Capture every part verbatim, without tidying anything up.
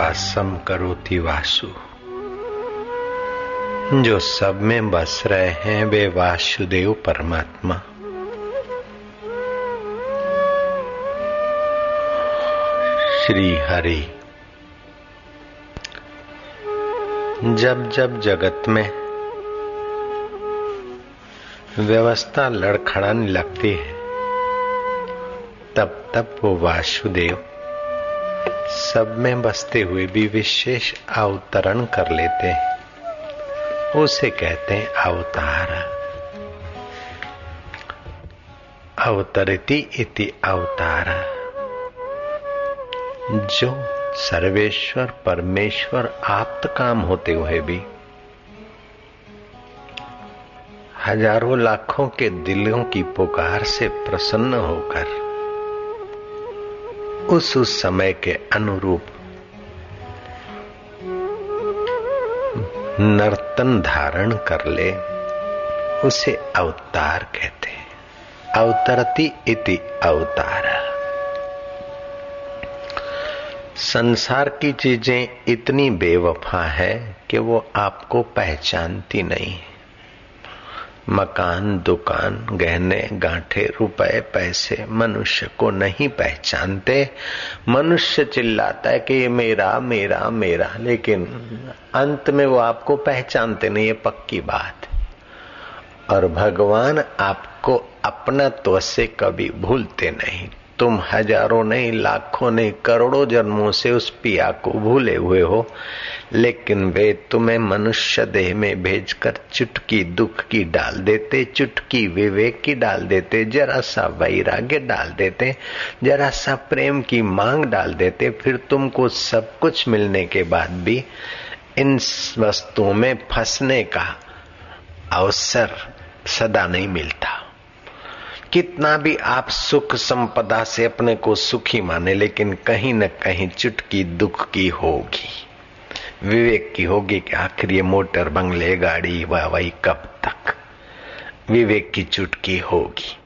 वासम करोति वासु, जो सब में बस रहे हैं वे वासुदेव परमात्मा। श्री हरि जब जब जगत में व्यवस्था लड़खड़ाने लगती है तब तब वो वासुदेव सब में बसते हुए भी विशेष अवतरण कर लेते हैं, उसे कहते हैं अवतार। अवतरति इति अवतार। जो सर्वेश्वर परमेश्वर आप्त काम होते हुए भी हजारों लाखों के दिलों की पुकार से प्रसन्न होकर उस उस समय के अनुरूप नर्तन धारण कर ले, उसे अवतार कहते हैं। अवतरति इति अवतार। संसार की चीजें इतनी बेवफा है कि वो आपको पहचानती नहीं। मकान, दुकान, गहने, गांठे, रुपए, पैसे मनुष्य को नहीं पहचानते। मनुष्य चिल्लाता है कि ये मेरा मेरा मेरा, लेकिन अंत में वो आपको पहचानते नहीं, ये पक्की बात। और भगवान आपको अपनत्व से कभी भूलते नहीं। तुम हजारों नहीं, लाखों नहीं, करोड़ों जन्मों से उस पिया को भूले हुए हो, लेकिन वे तुम्हें मनुष्य देह में भेजकर चुटकी दुख की डाल देते, चुटकी विवेक की डाल देते, जरा सा वैराग्य डाल देते, जरा सा प्रेम की मांग डाल देते। फिर तुमको सब कुछ मिलने के बाद भी इन वस्तुओं में फंसने का अवसर सदा नहीं मिलता। कितना भी आप सुख संपदा से अपने को सुखी माने, लेकिन कहीं न कहीं चुटकी दुख की होगी, विवेक की होगी कि आखिर ये मोटर, बंगले, गाड़ी, वाहवाही कब तक। विवेक की चुटकी होगी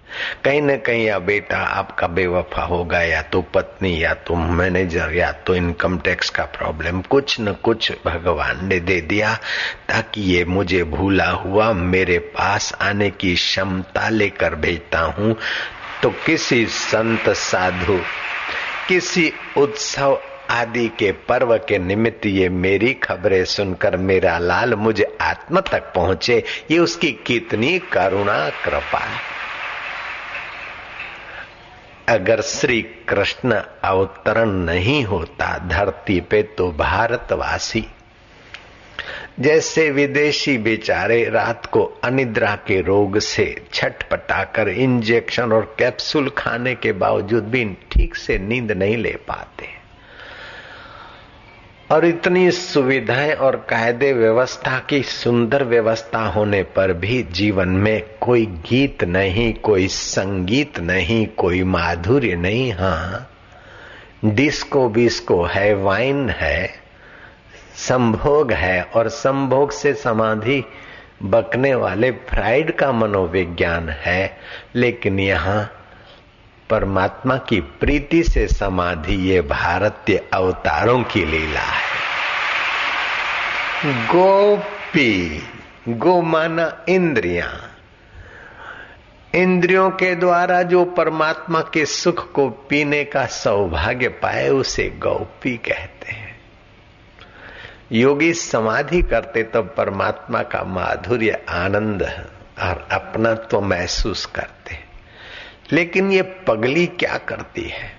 कहीं न कहीं। या बेटा आपका बेवफा होगा, या तो पत्नी, या तो मैनेजर, या तो इनकम टैक्स का प्रॉब्लम। कुछ न कुछ भगवान ने दे दिया ताकि ये मुझे भूला हुआ मेरे पास आने की क्षमता लेकर भेजता हूँ। तो किसी संत साधु, किसी उत्सव आदि के पर्व के निमित्त ये मेरी खबरें सुनकर मेरा लाल मुझे आत्मा तक पहुंचे, ये उसकी कितनी करुणा कृपा है। अगर श्री कृष्ण अवतरण नहीं होता धरती पे तो भारतवासी जैसे विदेशी बेचारे रात को अनिद्रा के रोग से छटपटाकर इंजेक्शन और कैप्सूल खाने के बावजूद भी ठीक से नींद नहीं ले पाते। और इतनी सुविधाएं और कायदे व्यवस्था की सुंदर व्यवस्था होने पर भी जीवन में कोई गीत नहीं, कोई संगीत नहीं, कोई माधुर्य नहीं। हाँ, डिस्को बिस्को है, वाइन है, संभोग है, और संभोग से समाधि बकने वाले फ्राइड का मनोविज्ञान है। लेकिन यहाँ परमात्मा की प्रीति से समाधि, ये भारतीय अवतारों की लीला है। गोपी, गो माना इंद्रियां, इंद्रियों के द्वारा जो परमात्मा के सुख को पीने का सौभाग्य पाए उसे गोपी कहते हैं। योगी समाधि करते तब तो परमात्मा का माधुर्य, आनंद और अपनात्व तो महसूस करते हैं। लेकिन ये पगली क्या करती है?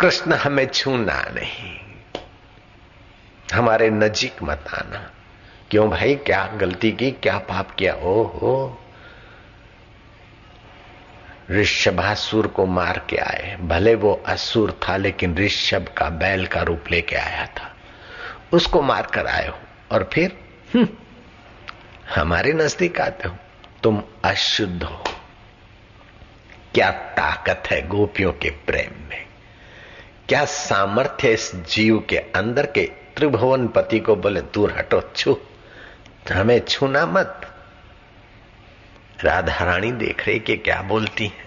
कृष्ण हमें छूना नहीं, हमारे नजीक मत आना। क्यों भाई, क्या गलती की, क्या पाप किया? ओहो, ऋषभासुर को मार के आए। भले वो असुर था लेकिन ऋषभ का, बैल का रूप लेके आया था, उसको मार कर आए हो और फिर हमारे नजदीक आते हो। तुम अशुद्ध हो। क्या ताकत है गोपियों के प्रेम में, क्या सामर्थ्य इस जीव के अंदर के। त्रिभुवन पति को बोले दूर हटो, छू, हमें छूना मत। राधा रानी देख रही कि क्या बोलती है।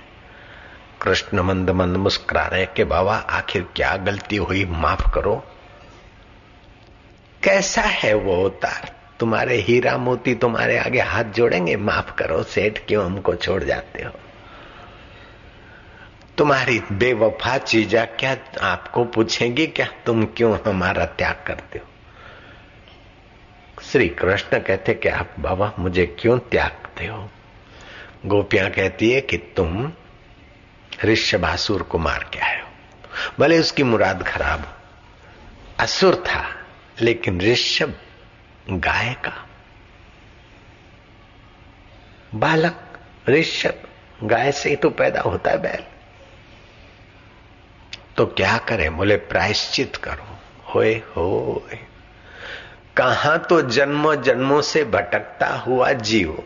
कृष्ण मंद मंद मुस्कुरा रहे कि बाबा आखिर क्या गलती हुई, माफ करो। कैसा है वो अवतार, तुम्हारे हीरा मोती तुम्हारे आगे हाथ जोड़ेंगे, माफ करो सेठ, क्यों हमको छोड़ जाते हो। तुम्हारी बेवफा चीजा क्या आपको पूछेंगी क्या, तुम क्यों हमारा त्याग करते हो। श्री कृष्ण कहते कि आप बाबा मुझे क्यों त्यागते हो। गोपियां कहती है कि तुम ऋषभासुर को मार के आए हो, भले उसकी मुराद खराब हो, असुर था लेकिन ऋषभ गाय का बालक, ऋषभ गाय से ही तो पैदा होता है बैल, तो क्या करें। बोले प्रायश्चित करो। होए होए, कहां तो जन्मों जन्मों से भटकता हुआ जीव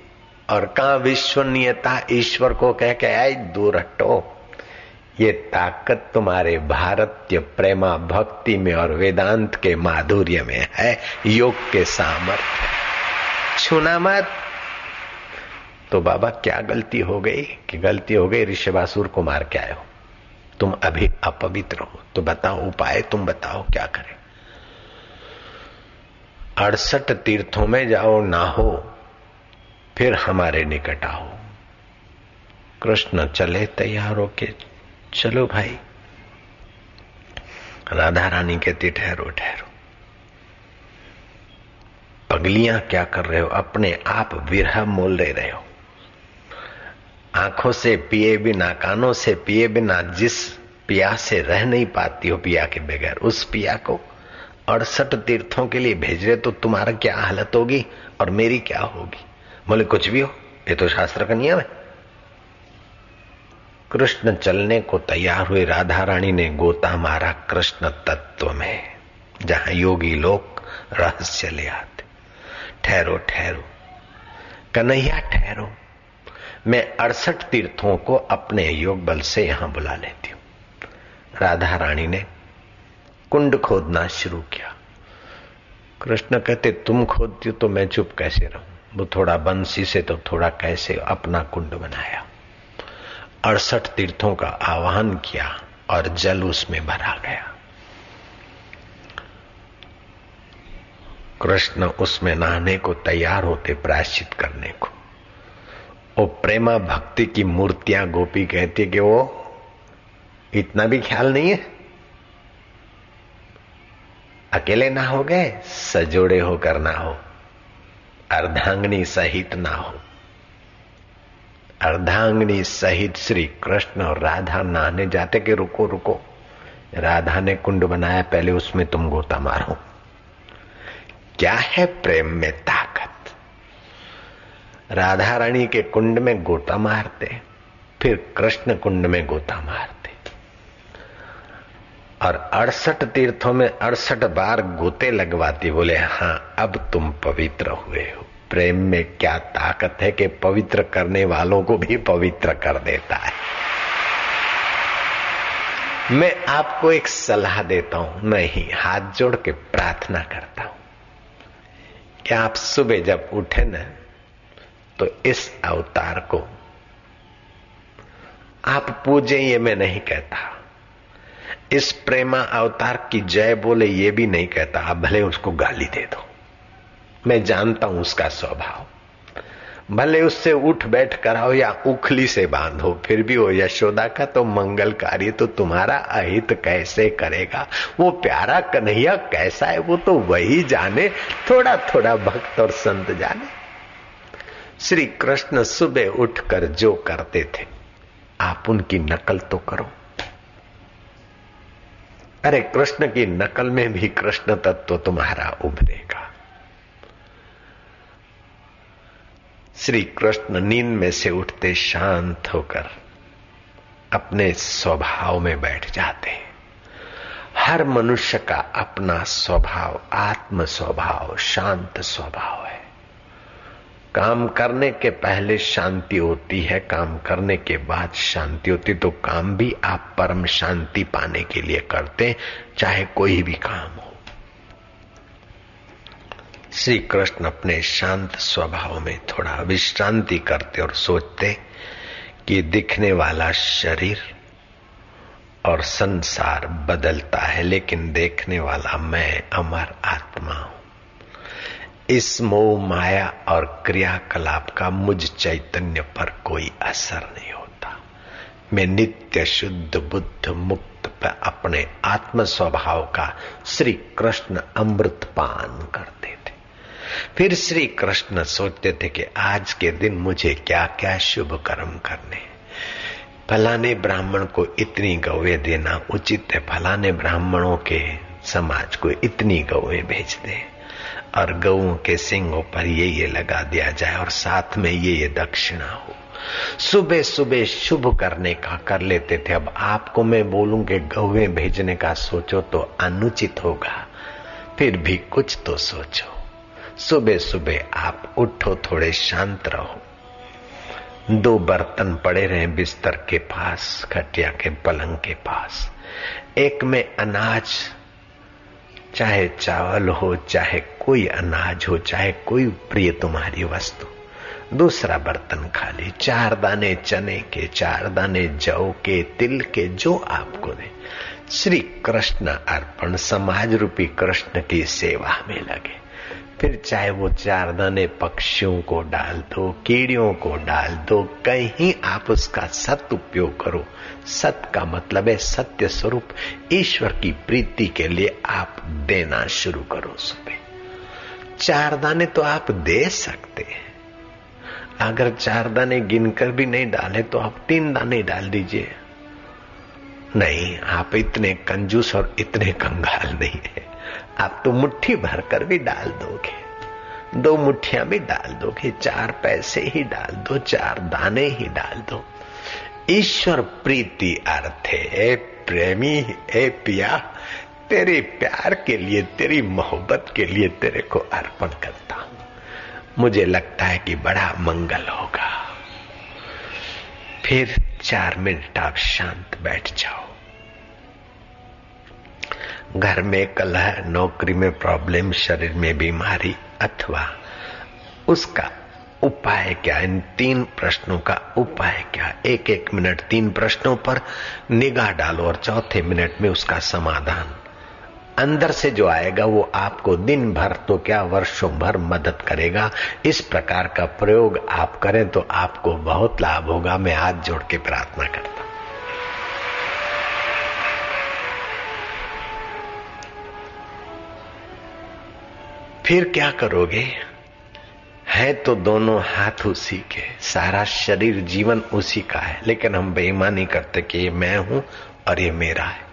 और कहां विश्वनीयता ईश्वर को कह के आए दूर हटो। ये ताकत तुम्हारे भारतीय प्रेमा भक्ति में और वेदांत के माधुर्य में है, योग के सामर्थ्य है, छूना मत। तो बाबा क्या गलती हो गई कि गलती हो गई, ऋषभासुर को मार के आए हो, तुम अभी अपवित्र हो, तो बताओ उपाय, तुम बताओ क्या करें। अड़सठ तीर्थों में जाओ ना हो, फिर हमारे निकट आओ। कृष्ण चले तैयार होके, चलो भाई। राधा रानी कहती ठहरो ठहरो, पगलियां क्या कर रहे हो, अपने आप विरह मोल ले रहे हो। आंखों से पिए बिना, कानों से पिए बिना, जिस पिया से रह नहीं पाती हो पिया के बगैर, उस पिया को अड़सठ तीर्थों के लिए भेज रहे, तो तुम्हारा क्या हालत होगी और मेरी क्या होगी। बोले कुछ भी हो, ये तो शास्त्र का नियम है। कृष्ण चलने को तैयार हुए, राधा रानी ने गोता मारा कृष्ण तत्व में, जहां योगी लोग रहस्य ले आते। ठहरो ठहरो कन्हैया ठहरो, मैं अड़सठ तीर्थों को अपने योग बल से यहां बुला लेती हूं। राधा रानी ने कुंड खोदना शुरू किया। कृष्ण कहते तुम खोदती हो तो मैं चुप कैसे रहूं। वो थोड़ा बंसी से तो थोड़ा कैसे अपना कुंड बनाया, अड़सठ तीर्थों का आह्वान किया और जल उसमें भरा गया। कृष्ण उसमें नहाने को तैयार होते, प्रायश्चित करने को। वो प्रेमा भक्ति की मूर्तियां गोपी कहती कि वो इतना भी ख्याल नहीं है, अकेले ना हो गए, सजोड़े होकर ना हो, अर्धांगनी सहित ना हो। अर्धांगनी सहित श्री कृष्ण और राधा नहाने जाते कि रुको रुको, राधा ने कुंड बनाया, पहले उसमें तुम गोता मारो। क्या है प्रेम में ताकत। राधा रानी के कुंड में गोता मारते, फिर कृष्ण कुंड में गोता मारते, और अड़सठ तीर्थों में अड़सठ बार गोते लगवाती। बोले हां अब तुम पवित्र हुए हो। प्रेम में क्या ताकत है कि पवित्र करने वालों को भी पवित्र कर देता है। मैं आपको एक सलाह देता हूं, नहीं हाथ जोड़ के प्रार्थना करता हूं कि आप सुबह जब उठे ना तो इस अवतार को आप पूजें, ये मैं नहीं कहता। इस प्रेमा अवतार की जय बोले ये भी नहीं कहता। आप भले उसको गाली दे दो, मैं जानता हूं उसका स्वभाव, भले उससे उठ बैठ कराओ या उखली से बांधो, फिर भी वो यशोदा का तो मंगल कार्य तो तुम्हारा अहित कैसे करेगा। वो प्यारा कन्हैया कैसा है वो तो वही जाने, थोड़ा थोड़ा भक्त और संत जाने। श्री कृष्ण सुबह उठकर जो करते थे आप उनकी नकल तो करो। अरे कृष्ण की नकल में भी कृष्ण तत्व तुम्हारा उभरेगा। श्री कृष्ण नींद में से उठते शांत होकर अपने स्वभाव में बैठ जाते हैं। हर मनुष्य का अपना स्वभाव, आत्म स्वभाव, शांत स्वभाव है। काम करने के पहले शांति होती है, काम करने के बाद शांति होती, तो काम भी आप परम शांति पाने के लिए करते हैं, चाहे कोई भी काम हो। श्री कृष्ण अपने शांत स्वभाव में थोड़ा विश्रांति करते और सोचते कि दिखने वाला शरीर और संसार बदलता है, लेकिन देखने वाला मैं अमर आत्मा हूं। इस मोह माया और क्रियाकलाप का मुझ चैतन्य पर कोई असर नहीं होता। मैं नित्य शुद्ध बुद्ध मुक्त पर अपने आत्म स्वभाव का श्री कृष्ण अमृत पान करते थे। फिर श्री कृष्ण सोचते थे कि आज के दिन मुझे क्या क्या शुभ कर्म करने, फलाने ब्राह्मण को इतनी गौएं देना उचित है, फलाने ब्राह्मणों के समाज को इतनी गौएं भेज दे और गौओं के सिंगों पर ये ये लगा दिया जाए और साथ में ये ये दक्षिणा हो। सुबह सुबह शुभ करने का कर लेते थे। अब आपको मैं बोलूं कि गौएं भेजने का सोचो तो अनुचित होगा, फिर भी कुछ तो सोचो। सुबह सुबह आप उठो, थोड़े शांत रहो। दो बर्तन पड़े रहे बिस्तर के पास, खटिया के पलंग के पास। एक में अनाज, चाहे चावल हो, चाहे कोई अनाज हो, चाहे कोई प्रिय तुम्हारी वस्तु। दूसरा बर्तन खाली, चार दाने चने के, चार दाने जौ के, तिल के, जो आपको दे। श्री कृष्ण अर्पण, समाज रूपी कृष्ण की सेवा में लगे। फिर चाहे वो चार दाने पक्षियों को डाल दो, कीड़ियों को डाल दो, कहीं आप उसका सत उपयोग करो। सत का मतलब है सत्य स्वरूप, ईश्वर की प्रीति के लिए आप देना शुरू करो। सुबह चार दाने तो आप दे सकते हैं। अगर चार दाने गिनकर भी नहीं डाले तो आप तीन दाने डाल दीजिए। नहीं, आप इतने कंजूस और इतने कंगाल नहीं है। आप तो मुट्ठी भर कर भी डाल दोगे, दो मुठ्ठियां भी डाल दोगे, चार पैसे ही डाल दो, चार दाने ही डाल दो। ईश्वर प्रीति अर्थ है, ए प्रेमी, ए पिया, तेरे प्यार के लिए, तेरी मोहब्बत के लिए तेरे को अर्पण करता हूं। मुझे लगता है कि बड़ा मंगल होगा। फिर चार मिनट आप शांत बैठ जाओ। घर में कलह, नौकरी में प्रॉब्लम, शरीर में बीमारी, अथवा उसका उपाय क्या? इन तीन प्रश्नों का उपाय क्या? एक एक मिनट तीन प्रश्नों पर निगाह डालो और चौथे मिनट में उसका समाधान अंदर से जो आएगा वो आपको दिन भर तो क्या वर्षों भर मदद करेगा। इस प्रकार का प्रयोग आप करें तो आपको बहुत लाभ होगा। मैं हाथ जोड़ के प्रार्थना करता हूं। फिर क्या करोगे? है तो दोनों हाथ उसी के, सारा शरीर जीवन उसी का है, लेकिन हम बेईमानी करते कि ये मैं हूं और ये मेरा है।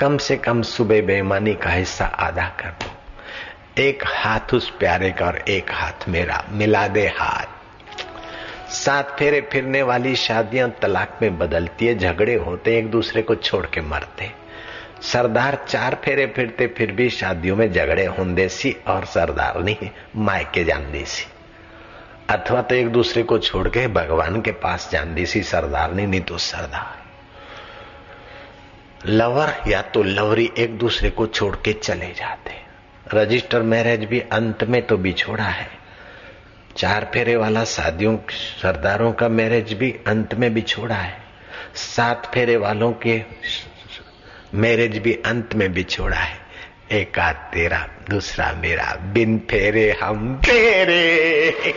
कम से कम सुबह बेईमानी का हिस्सा आधा कर दो। एक हाथ उस प्यारे का और एक हाथ मेरा, मिला दे हाथ। सात फेरे फिरने वाली शादियां तलाक में बदलती है, झगड़े होते, एक दूसरे को छोड़ के मरते। सरदार चार फेरे फिरते फिर भी शादियों में झगड़े होंदे सी और सरदारनी मायके जांदी सी, अथवा तो एक दूसरे को छोड़ के भगवान के पास जांदी सी सरदारनी, नहीं तो सरदार। लवर या तो लवरी एक दूसरे को छोड़ के चले जाते। रजिस्टर मैरिज भी अंत में तो बिछोड़ा है। चार फेरे वाला शादियों सरदारों का मैरिज भी अंत में बिछोड़ा है। सात फेरे वालों के मैरिज भी अंत में बिछोड़ा है। एक आध तेरा, दूसरा मेरा, बिन फेरे हम तेरे,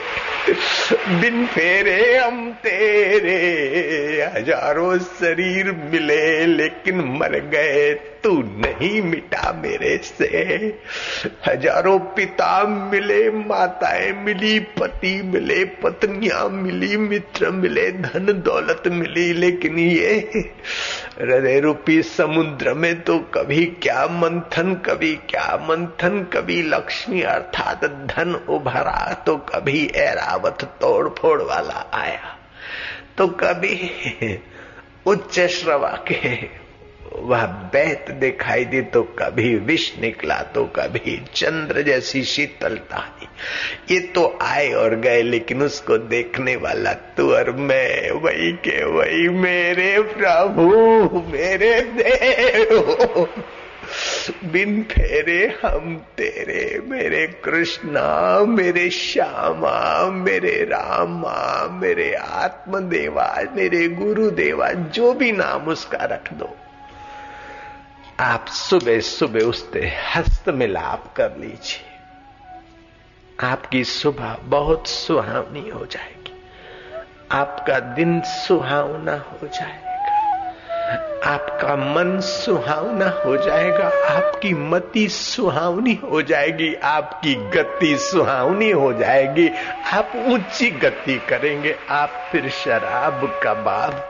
बिन फेरे हम तेरे, हजारों शरीर मिले लेकिन मर गए, तू नहीं मिटा मेरे से। हजारों पिता मिले, माताएं मिली, पति मिले, पत्नियां मिली, मित्र मिले, धन दौलत मिली, लेकिन ये हृदय रूपी समुद्र में तो कभी क्या मंथन, कभी क्या मंथन, कभी लक्ष्मी अर्थात धन उभरा तो कभी ऐरावत तोड़ फोड़ वाला आया तो कभी उच्च श्रवा के वह बैत दिखाई दी तो कभी विष निकला तो कभी चंद्र जैसी शीतलता आई। ये तो आए और गए, लेकिन उसको देखने वाला तू और मैं, वही के वही मेरे प्रभु मेरे देव, बिन फेरे हम तेरे, मेरे कृष्णा, मेरे श्यामा, मेरे रामा, मेरे आत्मदेवा, मेरे गुरुदेवा, जो भी नाम उसका रख दो। आप सुबह सुबह उठते हस्त मिलाप कर लीजिए, आपकी सुबह बहुत सुहावनी हो जाएगी, आपका दिन सुहावना हो जाएगा, आपका मन सुहावना हो जाएगा, आपकी मति सुहावनी हो जाएगी, आपकी गति सुहावनी हो जाएगी, आप ऊंची गति करेंगे, आप फिर शराब कबाब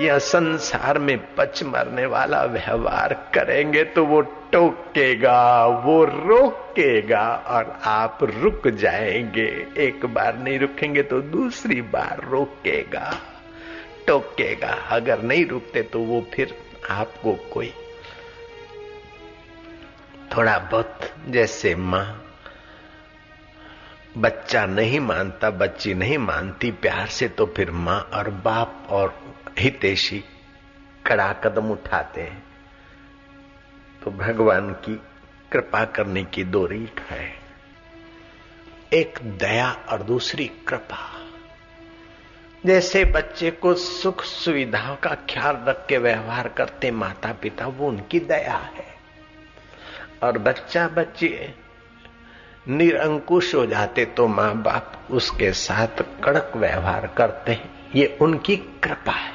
या संसार में पच मरने वाला व्यवहार करेंगे तो वो टोकेगा, वो रोकेगा और आप रुक जाएंगे। एक बार नहीं रुकेंगे तो दूसरी बार रोकेगा, टोकेगा। अगर नहीं रुकते तो वो फिर आपको कोई थोड़ा बहुत, जैसे मां बच्चा नहीं मानता, बच्ची नहीं मानती प्यार से, तो फिर मां और बाप और हितेशी कड़ा कदम उठाते हैं। तो भगवान की कृपा करने की दो रीत है, एक दया और दूसरी कृपा। जैसे बच्चे को सुख सुविधाओं का ख्याल रख के व्यवहार करते माता पिता, वो उनकी दया है। और बच्चा बच्ची निरंकुश हो जाते तो मां बाप उसके साथ कड़क व्यवहार करते हैं, ये उनकी कृपा है।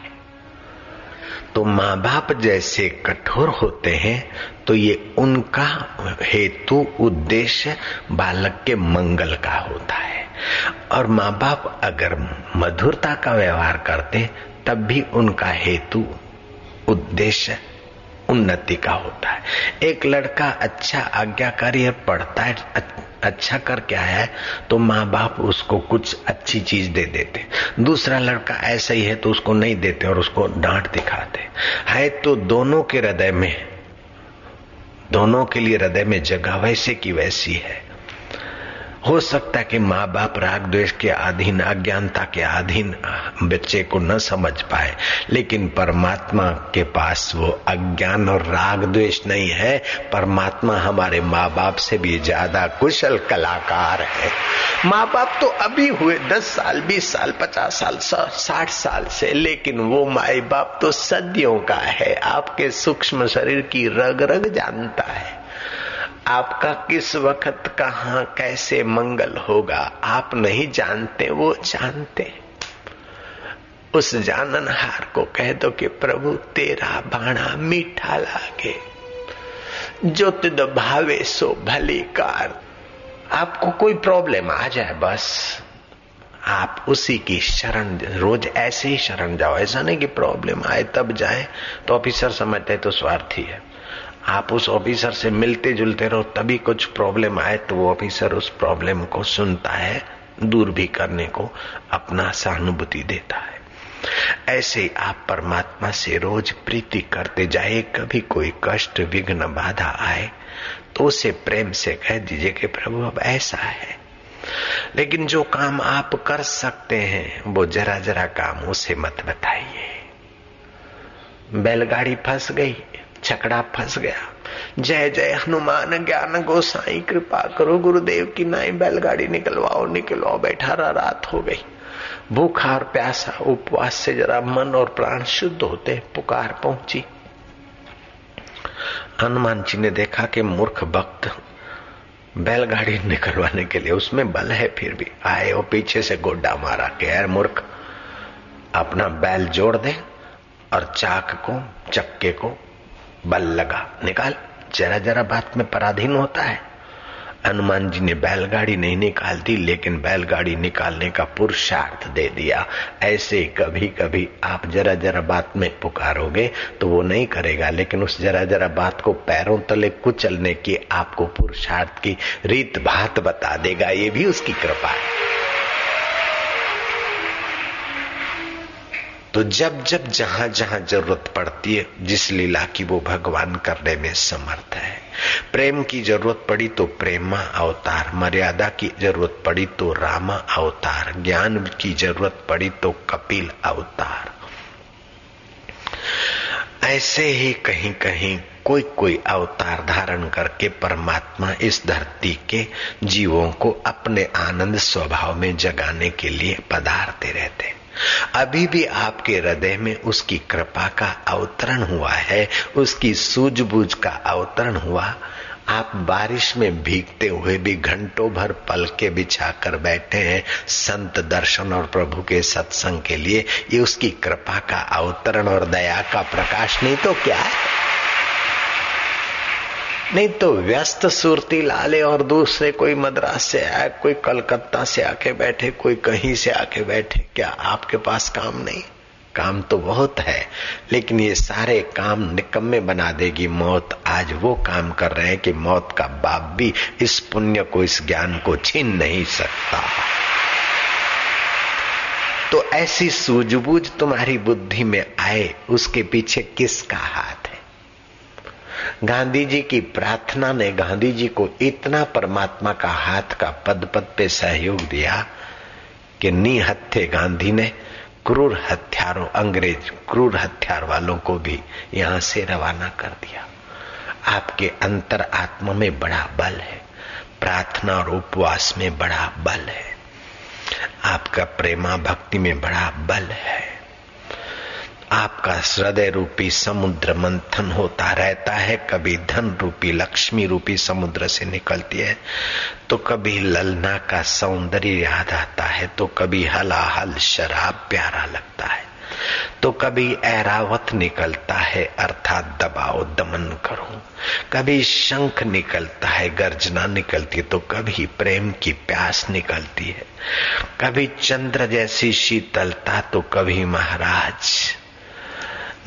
तो माँ बाप जैसे कठोर होते हैं तो ये उनका हेतु उद्देश्य बालक के मंगल का होता है। और माँ बाप अगर मधुरता का व्यवहार करते तब भी उनका हेतु उद्देश्य उन्नति का होता है। एक लड़का अच्छा आज्ञाकारी है, पढ़ता है, अच्छा करके आया है तो माँ बाप उसको कुछ अच्छी चीज दे देते। दूसरा लड़का ऐसा ही है तो उसको नहीं देते और उसको डांट दिखाते है। तो दोनों के हृदय में, दोनों के लिए हृदय में जगह वैसे की वैसी है। हो सकता है कि माँ बाप राग द्वेष के अधीन, अज्ञानता के अधीन बच्चे को न समझ पाए, लेकिन परमात्मा के पास वो अज्ञान और राग द्वेष नहीं है। परमात्मा हमारे माँ बाप से भी ज्यादा कुशल कलाकार है। माँ बाप तो अभी हुए दस साल, बीस साल, पचास साल, साठ साल से, लेकिन वो माँ बाप तो सदियों का है। आपके सूक्ष्म शरीर की रग रग जानता है, आपका किस वक्त कहां कैसे मंगल होगा आप नहीं जानते, वो जानते। उस जाननहार को कह दो कि प्रभु तेरा बाणा मीठा लागे, जो तिद भावे सो भली कार। आपको कोई प्रॉब्लम आ जाए बस आप उसी की शरण, रोज ऐसे ही शरण जाओ। ऐसा नहीं कि प्रॉब्लम आए तब जाए, तो ऑफिसर समझते तो स्वार्थी है। आप उस ऑफिसर से मिलते जुलते रहो, तभी कुछ प्रॉब्लम आए तो वो ऑफिसर उस प्रॉब्लम को सुनता है, दूर भी करने को अपना सहानुभूति देता है। ऐसे आप परमात्मा से रोज प्रीति करते जाए। कभी कोई कष्ट विघ्न बाधा आए तो उसे प्रेम से कह दीजिए कि प्रभु अब ऐसा है, लेकिन जो काम आप कर सकते हैं वो जरा जरा काम उसे मत बताइए। बैलगाड़ी फंस गई, छकड़ा फंस गया, जय जय हनुमान ज्ञान गोसाई कृपा करो गुरुदेव की नाई, बैलगाड़ी निकलवाओ निकलवाओ, बैठा रहा, रात हो गई, भूखा और प्यासा। उपवास से जरा मन और प्राण शुद्ध होते। पुकार पहुंची। हनुमान जी ने देखा कि मूर्ख भक्त बैलगाड़ी निकलवाने के लिए, उसमें बल है फिर भी, आए और पीछे से गोड्डा मारा के यार मूर्ख अपना बैल जोड़ दे और चाक को, चक्के को बल लगा निकाल। जरा जरा बात में पराधीन होता है। हनुमान जी ने बैलगाड़ी नहीं निकाल दी, लेकिन बैलगाड़ी निकालने का पुरुषार्थ दे दिया। ऐसे कभी कभी आप जरा जरा बात में पुकारोगे तो वो नहीं करेगा, लेकिन उस जरा जरा बात को पैरों तले कुचलने की आपको पुरुषार्थ की रीत भात बता देगा। ये भी उसकी कृपा है। तो जब जब जहां जहां जरूरत पड़ती है, जिस लीला की वो भगवान करने में समर्थ है। प्रेम की जरूरत पड़ी तो प्रेमा अवतार, मर्यादा की जरूरत पड़ी तो रामा अवतार, ज्ञान की जरूरत पड़ी तो कपिल अवतार। ऐसे ही कहीं कहीं कोई कोई अवतार धारण करके परमात्मा इस धरती के जीवों को अपने आनंद स्वभाव में जगाने के लिए पधारते रहते हैं। अभी भी आपके हृदय में उसकी कृपा का अवतरण हुआ है, उसकी सूझबूझ का अवतरण हुआ। आप बारिश में भीगते हुए भी घंटों भर पलके बिछा कर बैठे हैं संत दर्शन और प्रभु के सत्संग के लिए। ये उसकी कृपा का अवतरण और दया का प्रकाश नहीं तो क्या है। नहीं तो व्यस्त सूरती लाले और दूसरे कोई मद्रास से आए, कोई कलकत्ता से आके बैठे, कोई कहीं से आके बैठे, क्या आपके पास काम नहीं? काम तो बहुत है, लेकिन ये सारे काम निकम्मे बना देगी मौत। आज वो काम कर रहे हैं कि मौत का बाप भी इस पुण्य को, इस ज्ञान को छीन नहीं सकता। तो ऐसी सूझबूझ तुम्हारी बुद्धि में आए, उसके पीछे किसका हाथ है? गांधी जी की प्रार्थना ने गांधी जी को इतना परमात्मा का हाथ का पद पद पे सहयोग दिया कि निहत्थे गांधी ने क्रूर हत्यारों, अंग्रेज क्रूर हत्यार वालों को भी यहां से रवाना कर दिया। आपके अंतर आत्मा में बड़ा बल है, प्रार्थना और उपवास में बड़ा बल है, आपका प्रेमा भक्ति में बड़ा बल है, आपका हृदय रूपी समुद्र मंथन होता रहता है। कभी धन रूपी लक्ष्मी रूपी समुद्र से निकलती है, तो कभी ललना का सौंदर्य याद आता है, तो कभी हलाहल शराब प्यारा लगता है, तो कभी ऐरावत निकलता है अर्थात दबाओ दमन करो, कभी शंख निकलता है गर्जना निकलती है, तो कभी प्रेम की प्यास निकलती है, कभी चंद्र जैसी शीतलता तो कभी महाराज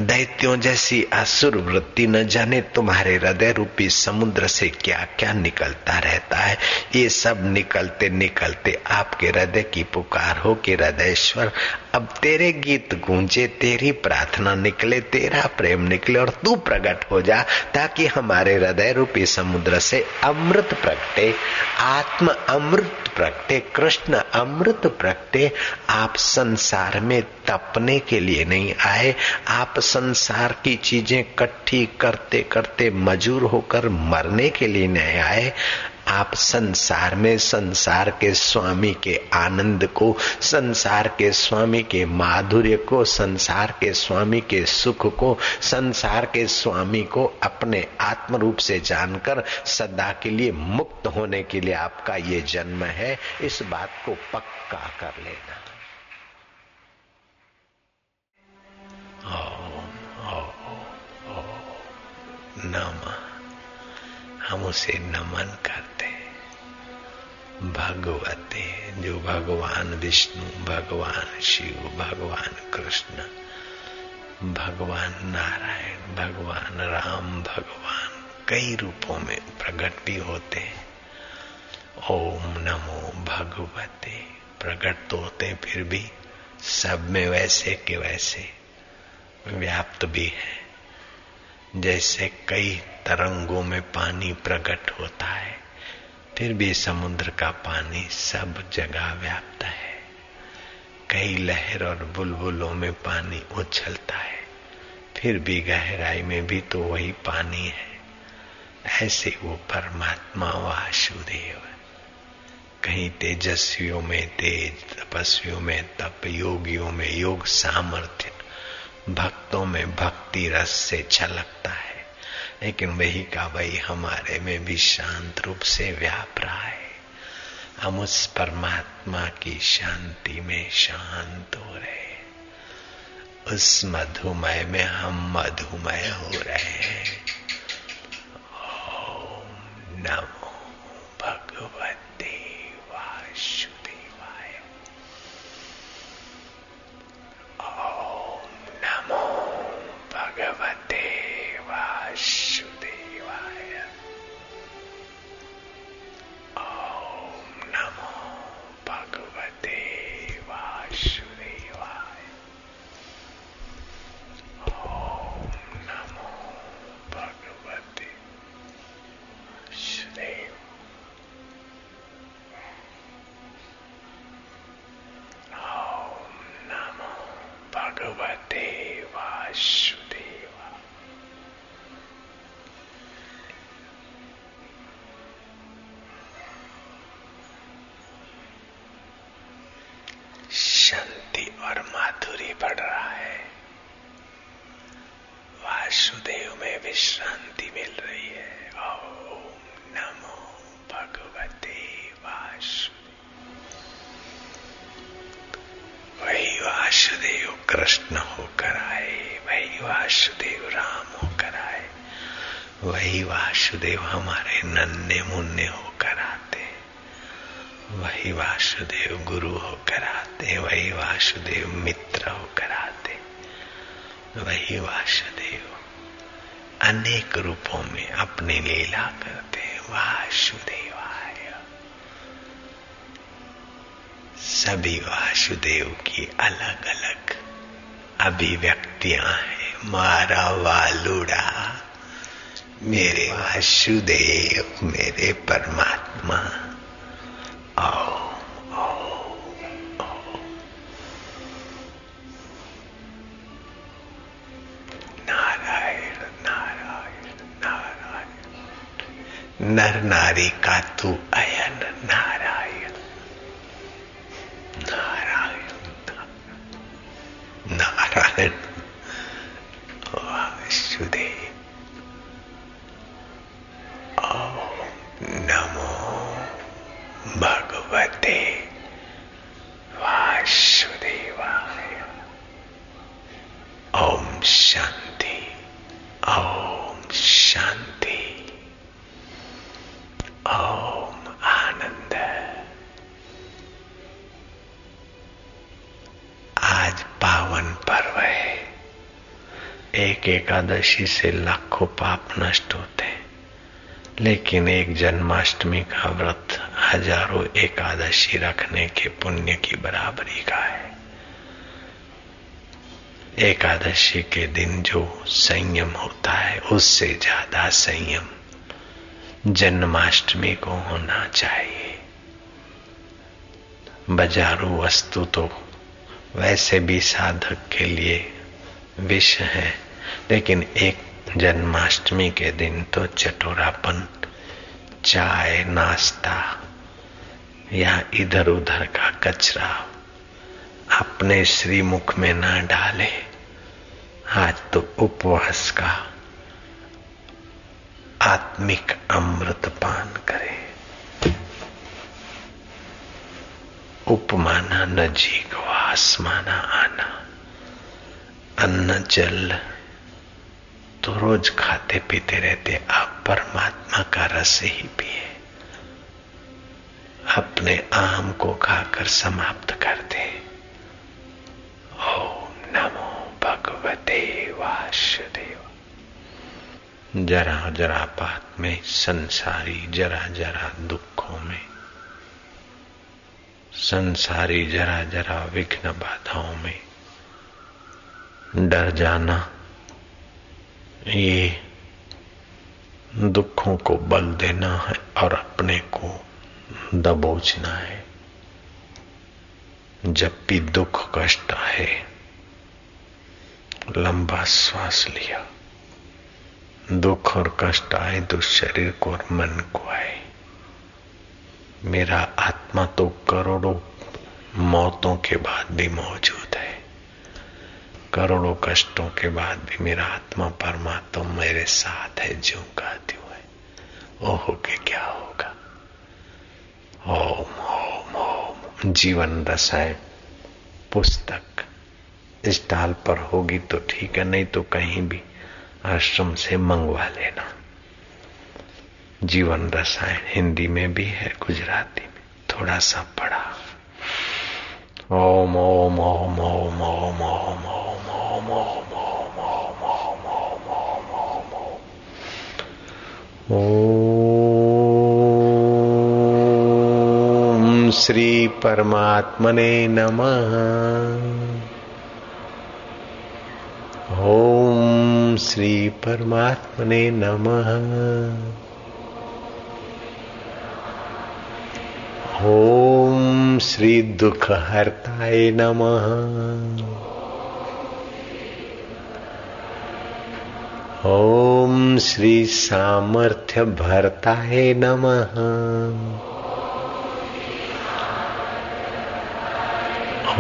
दैत्यों जैसी असुर वृत्ति। न जाने तुम्हारे हृदय रूपी समुद्र से क्या क्या निकलता रहता है। ये सब निकलते निकलते आपके हृदय की पुकार हो कि हृदयेश्वर अब तेरे गीत गूंजे, तेरी प्रार्थना निकले, तेरा प्रेम निकले और तू प्रकट हो जा, ताकि हमारे हृदय रूपी समुद्र से अमृत प्रकटे, आत्म अमृत प्रकटे, कृष्ण अमृत प्रकटे। आप संसार में तपने के लिए नहीं आए, आप संसार की चीजें इकट्ठी करते करते मजूर होकर मरने के लिए नहीं आए। आप संसार में संसार के स्वामी के आनंद को, संसार के स्वामी के माधुर्य को, संसार के स्वामी के सुख को, संसार के स्वामी को अपने आत्म रूप से जानकर सदा के लिए मुक्त होने के लिए आपका ये जन्म है। इस बात को पक्का कर लेना। ओम ओम ओम नमः। हम उसे नमन करते हैं, भगवते, जो भगवान विष्णु, भगवान शिव, भगवान कृष्ण, भगवान नारायण, भगवान राम, भगवान कई रूपों में प्रकट भी होते हैं। ओम नमो भगवते। प्रकट तो होते हैं, फिर भी सब में वैसे के वैसे व्याप्त भी है। जैसे कई तरंगों में पानी प्रकट होता है, फिर भी समुद्र का पानी सब जगह व्याप्त है। कई लहर और बुलबुलों में पानी उछलता है, फिर भी गहराई में भी तो वही पानी है। ऐसे वो परमात्मा वासुदेव है। कहीं तेजस्वियों में तेज, तपस्वियों में तप, योगियों में योग सामर्थ्य, भक्तों में भक्ति रस से छलकता है, लेकिन वही का वही हमारे में भी शांत रूप से व्याप रहा है। हम उस परमात्मा की शांति में शांत हो रहे हैं, उस मधुमय में हम मधुमय हो रहे हैं। ओम नमो भगवते वासुदेवाय। Today. कृष्ण होकर आए, वही वासुदेव राम होकर आए, वही वासुदेव हमारे नन्हे मुन्ने होकर आते, वही वासुदेव गुरु होकर आते, वही वासुदेव मित्र होकर आते, वही वासुदेव अनेक रूपों में अपनी लीला करते। वासुदेव आय, सभी वासुदेव की अलग अलग अभिव्यक्तियां हैं। मारा वालुड़ा, मेरे वासुदेव, मेरे परमात्मा, ओम ओम ओम नारायण नारायण नारायण, नर नारी का तू अयन, नारायण नारायण नारायण वासुदेव। भगवते वासुदेवाय। ओम शांति, ओम शांति, ओम आनंद। आज पावन पर्व है। एक एकादशी से लाखों पाप नष्ट होते हैं, लेकिन एक जन्माष्टमी का व्रत हजारों एकादशी रखने के पुण्य की बराबरी का है। एकादशी के दिन जो संयम होता है, उससे ज्यादा संयम जन्माष्टमी को होना चाहिए। बाजारू वस्तु तो वैसे भी साधक के लिए विष है, लेकिन एक जन्माष्टमी के दिन तो चटोरापन, चाय, नाश्ता या इधर उधर का कचरा अपने श्रीमुख में ना डाले। आज तो उपवास का आत्मिक अमृत पान करें। उपमाना नजीक, वास माना आना। अन्न जल तो रोज खाते पीते रहते, आप परमात्मा का रस ही पिए। अपने आम को खाकर समाप्त कर दे। ओम नमो भगवते वासुदेव। जरा जरा पात में संसारी, जरा जरा दुखों में संसारी, जरा जरा विघ्न बाधाओं में डर जाना, ये दुखों को बल देना है और अपने को दबोचना है। जब भी दुख कष्ट आए, लंबा श्वास लिया। दुख और कष्ट आए तो शरीर को और मन को आए। मेरा आत्मा तो करोड़ों मौतों के बाद भी मौजूद है। करोड़ों कष्टों के बाद भी मेरा आत्मा परमात्मा मेरे साथ है, जीऊंगा त्यों है। ओह के क्या होगा। ओम ओम ओम। जीवन रसायन पुस्तक स्टॉल पर होगी तो ठीक है, नहीं तो कहीं भी आश्रम से मंगवा लेना। जीवन रसायन हिंदी में भी है, गुजराती में थोड़ा सा पढ़ा। ओम ओम ओम ओम ओम ओम ओम ओम ओम ओम ओम ओम ओम ओम ओम श्री परमात्मने नमः। ओम श्री परमात्मने नमः। ओम श्री दुख हर्ताय नमः। ओम श्री सामर्थ्य भर्ताय नमः।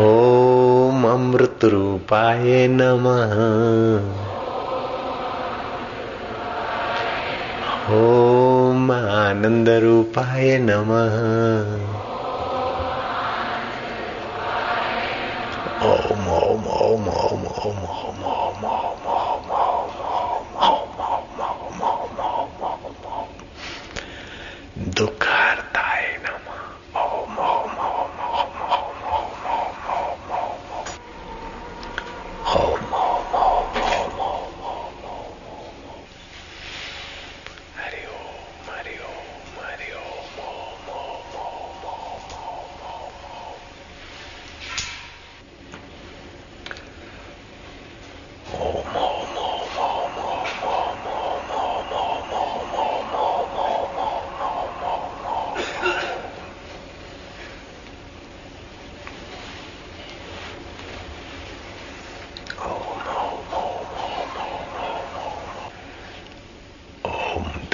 ओम अमृत रूपाय नमः। ओम आनंद रूपाय नमः। ओम ओम ओम ओम ओम ओम ओम ओम ओम ओम दुख हरताय नमः ओम ओम ओम ओम ओम ओम ओम ओम ओम ओम हरि ओम हरि ओम हरि ओम ओम ओम ओम ओम ओम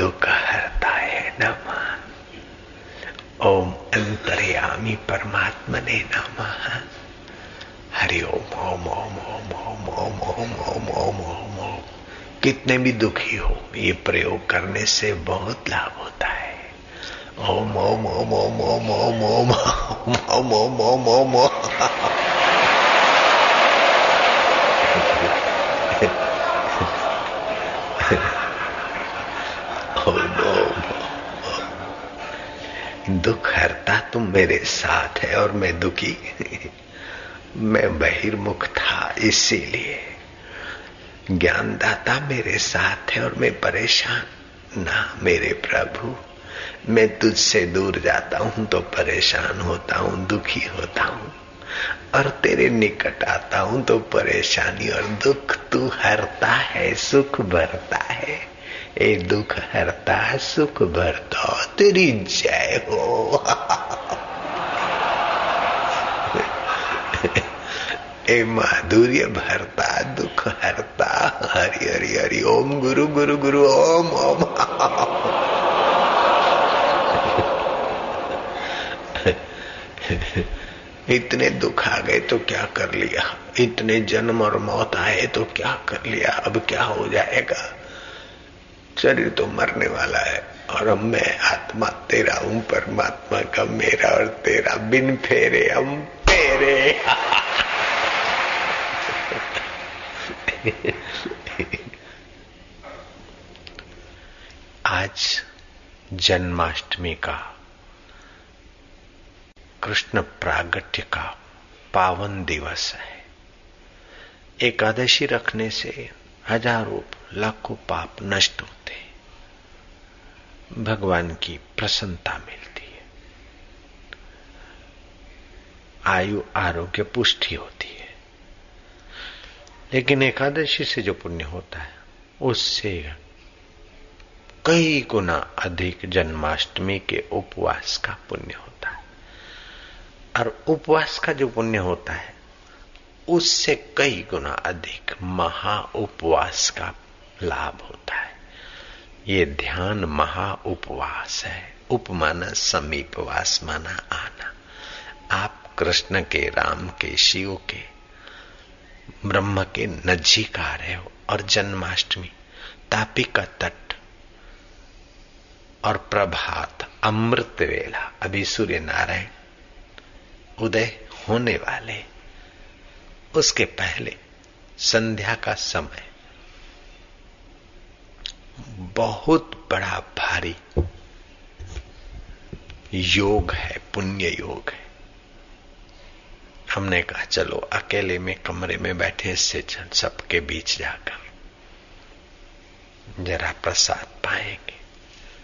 दुख हरताय नमः ओम अंतर्यामी परमात्मने नमः हरि ओम ओम ओम ओम ओम ओम ओम ओम ओम ओम ओम। कितने भी दुखी हो ये प्रयोग करने से बहुत लाभ होता है। ओम ओम ओम ओम ओम ओम ओम ओम ओम ओम ओम दुख हरता तुम मेरे साथ है और मैं दुखी मैं बहिर्मुख था इसीलिए ज्ञानदाता मेरे साथ है और मैं परेशान ना। मेरे प्रभु मैं तुझसे दूर जाता हूं तो परेशान होता हूं, दुखी होता हूं और तेरे निकट आता हूं तो परेशानी और दुख तू हरता है, सुख भरता है। ए दुख हरता सुख भरता तेरी जय हो। ए माधुर्य भरता दुख हरता हरि हरि हरि ओम गुरु गुरु गुरु ओम ओम इतने दुख आ गए तो क्या कर लिया, इतने जन्म और मौत आए तो क्या कर लिया, अब क्या हो जाएगा। शरीर तो मरने वाला है और अब मैं आत्मा तेरा हूं, परमात्मा का मेरा और तेरा बिन फेरे हम फेरे। आज जन्माष्टमी का, कृष्ण प्रागट्य का पावन दिवस है। एकादशी रखने से हजारों लाखों पाप नष्ट होते हैं, भगवान की प्रसन्नता मिलती है, आयु आरोग्य पुष्टि होती है। लेकिन एकादशी से जो पुण्य होता है उससे कई गुना अधिक जन्माष्टमी के उपवास का पुण्य होता है और उपवास का जो पुण्य होता है उससे कई गुना अधिक महा उपवास का लाभ होता है। ये ध्यान महा उपवास है। उपमाना समीपवास माना आना। आप कृष्ण के, राम के, शिव के, ब्रह्म के नजीक आ रहे हो। और जन्माष्टमी तापी का तट और प्रभात अमृत वेला, अभी सूर्य नारायण उदय होने वाले, उसके पहले संध्या का समय बहुत बड़ा भारी योग है, पुण्य योग है। हमने कहा चलो अकेले में कमरे में बैठे इससे सबके बीच जाकर जरा प्रसाद पाएंगे।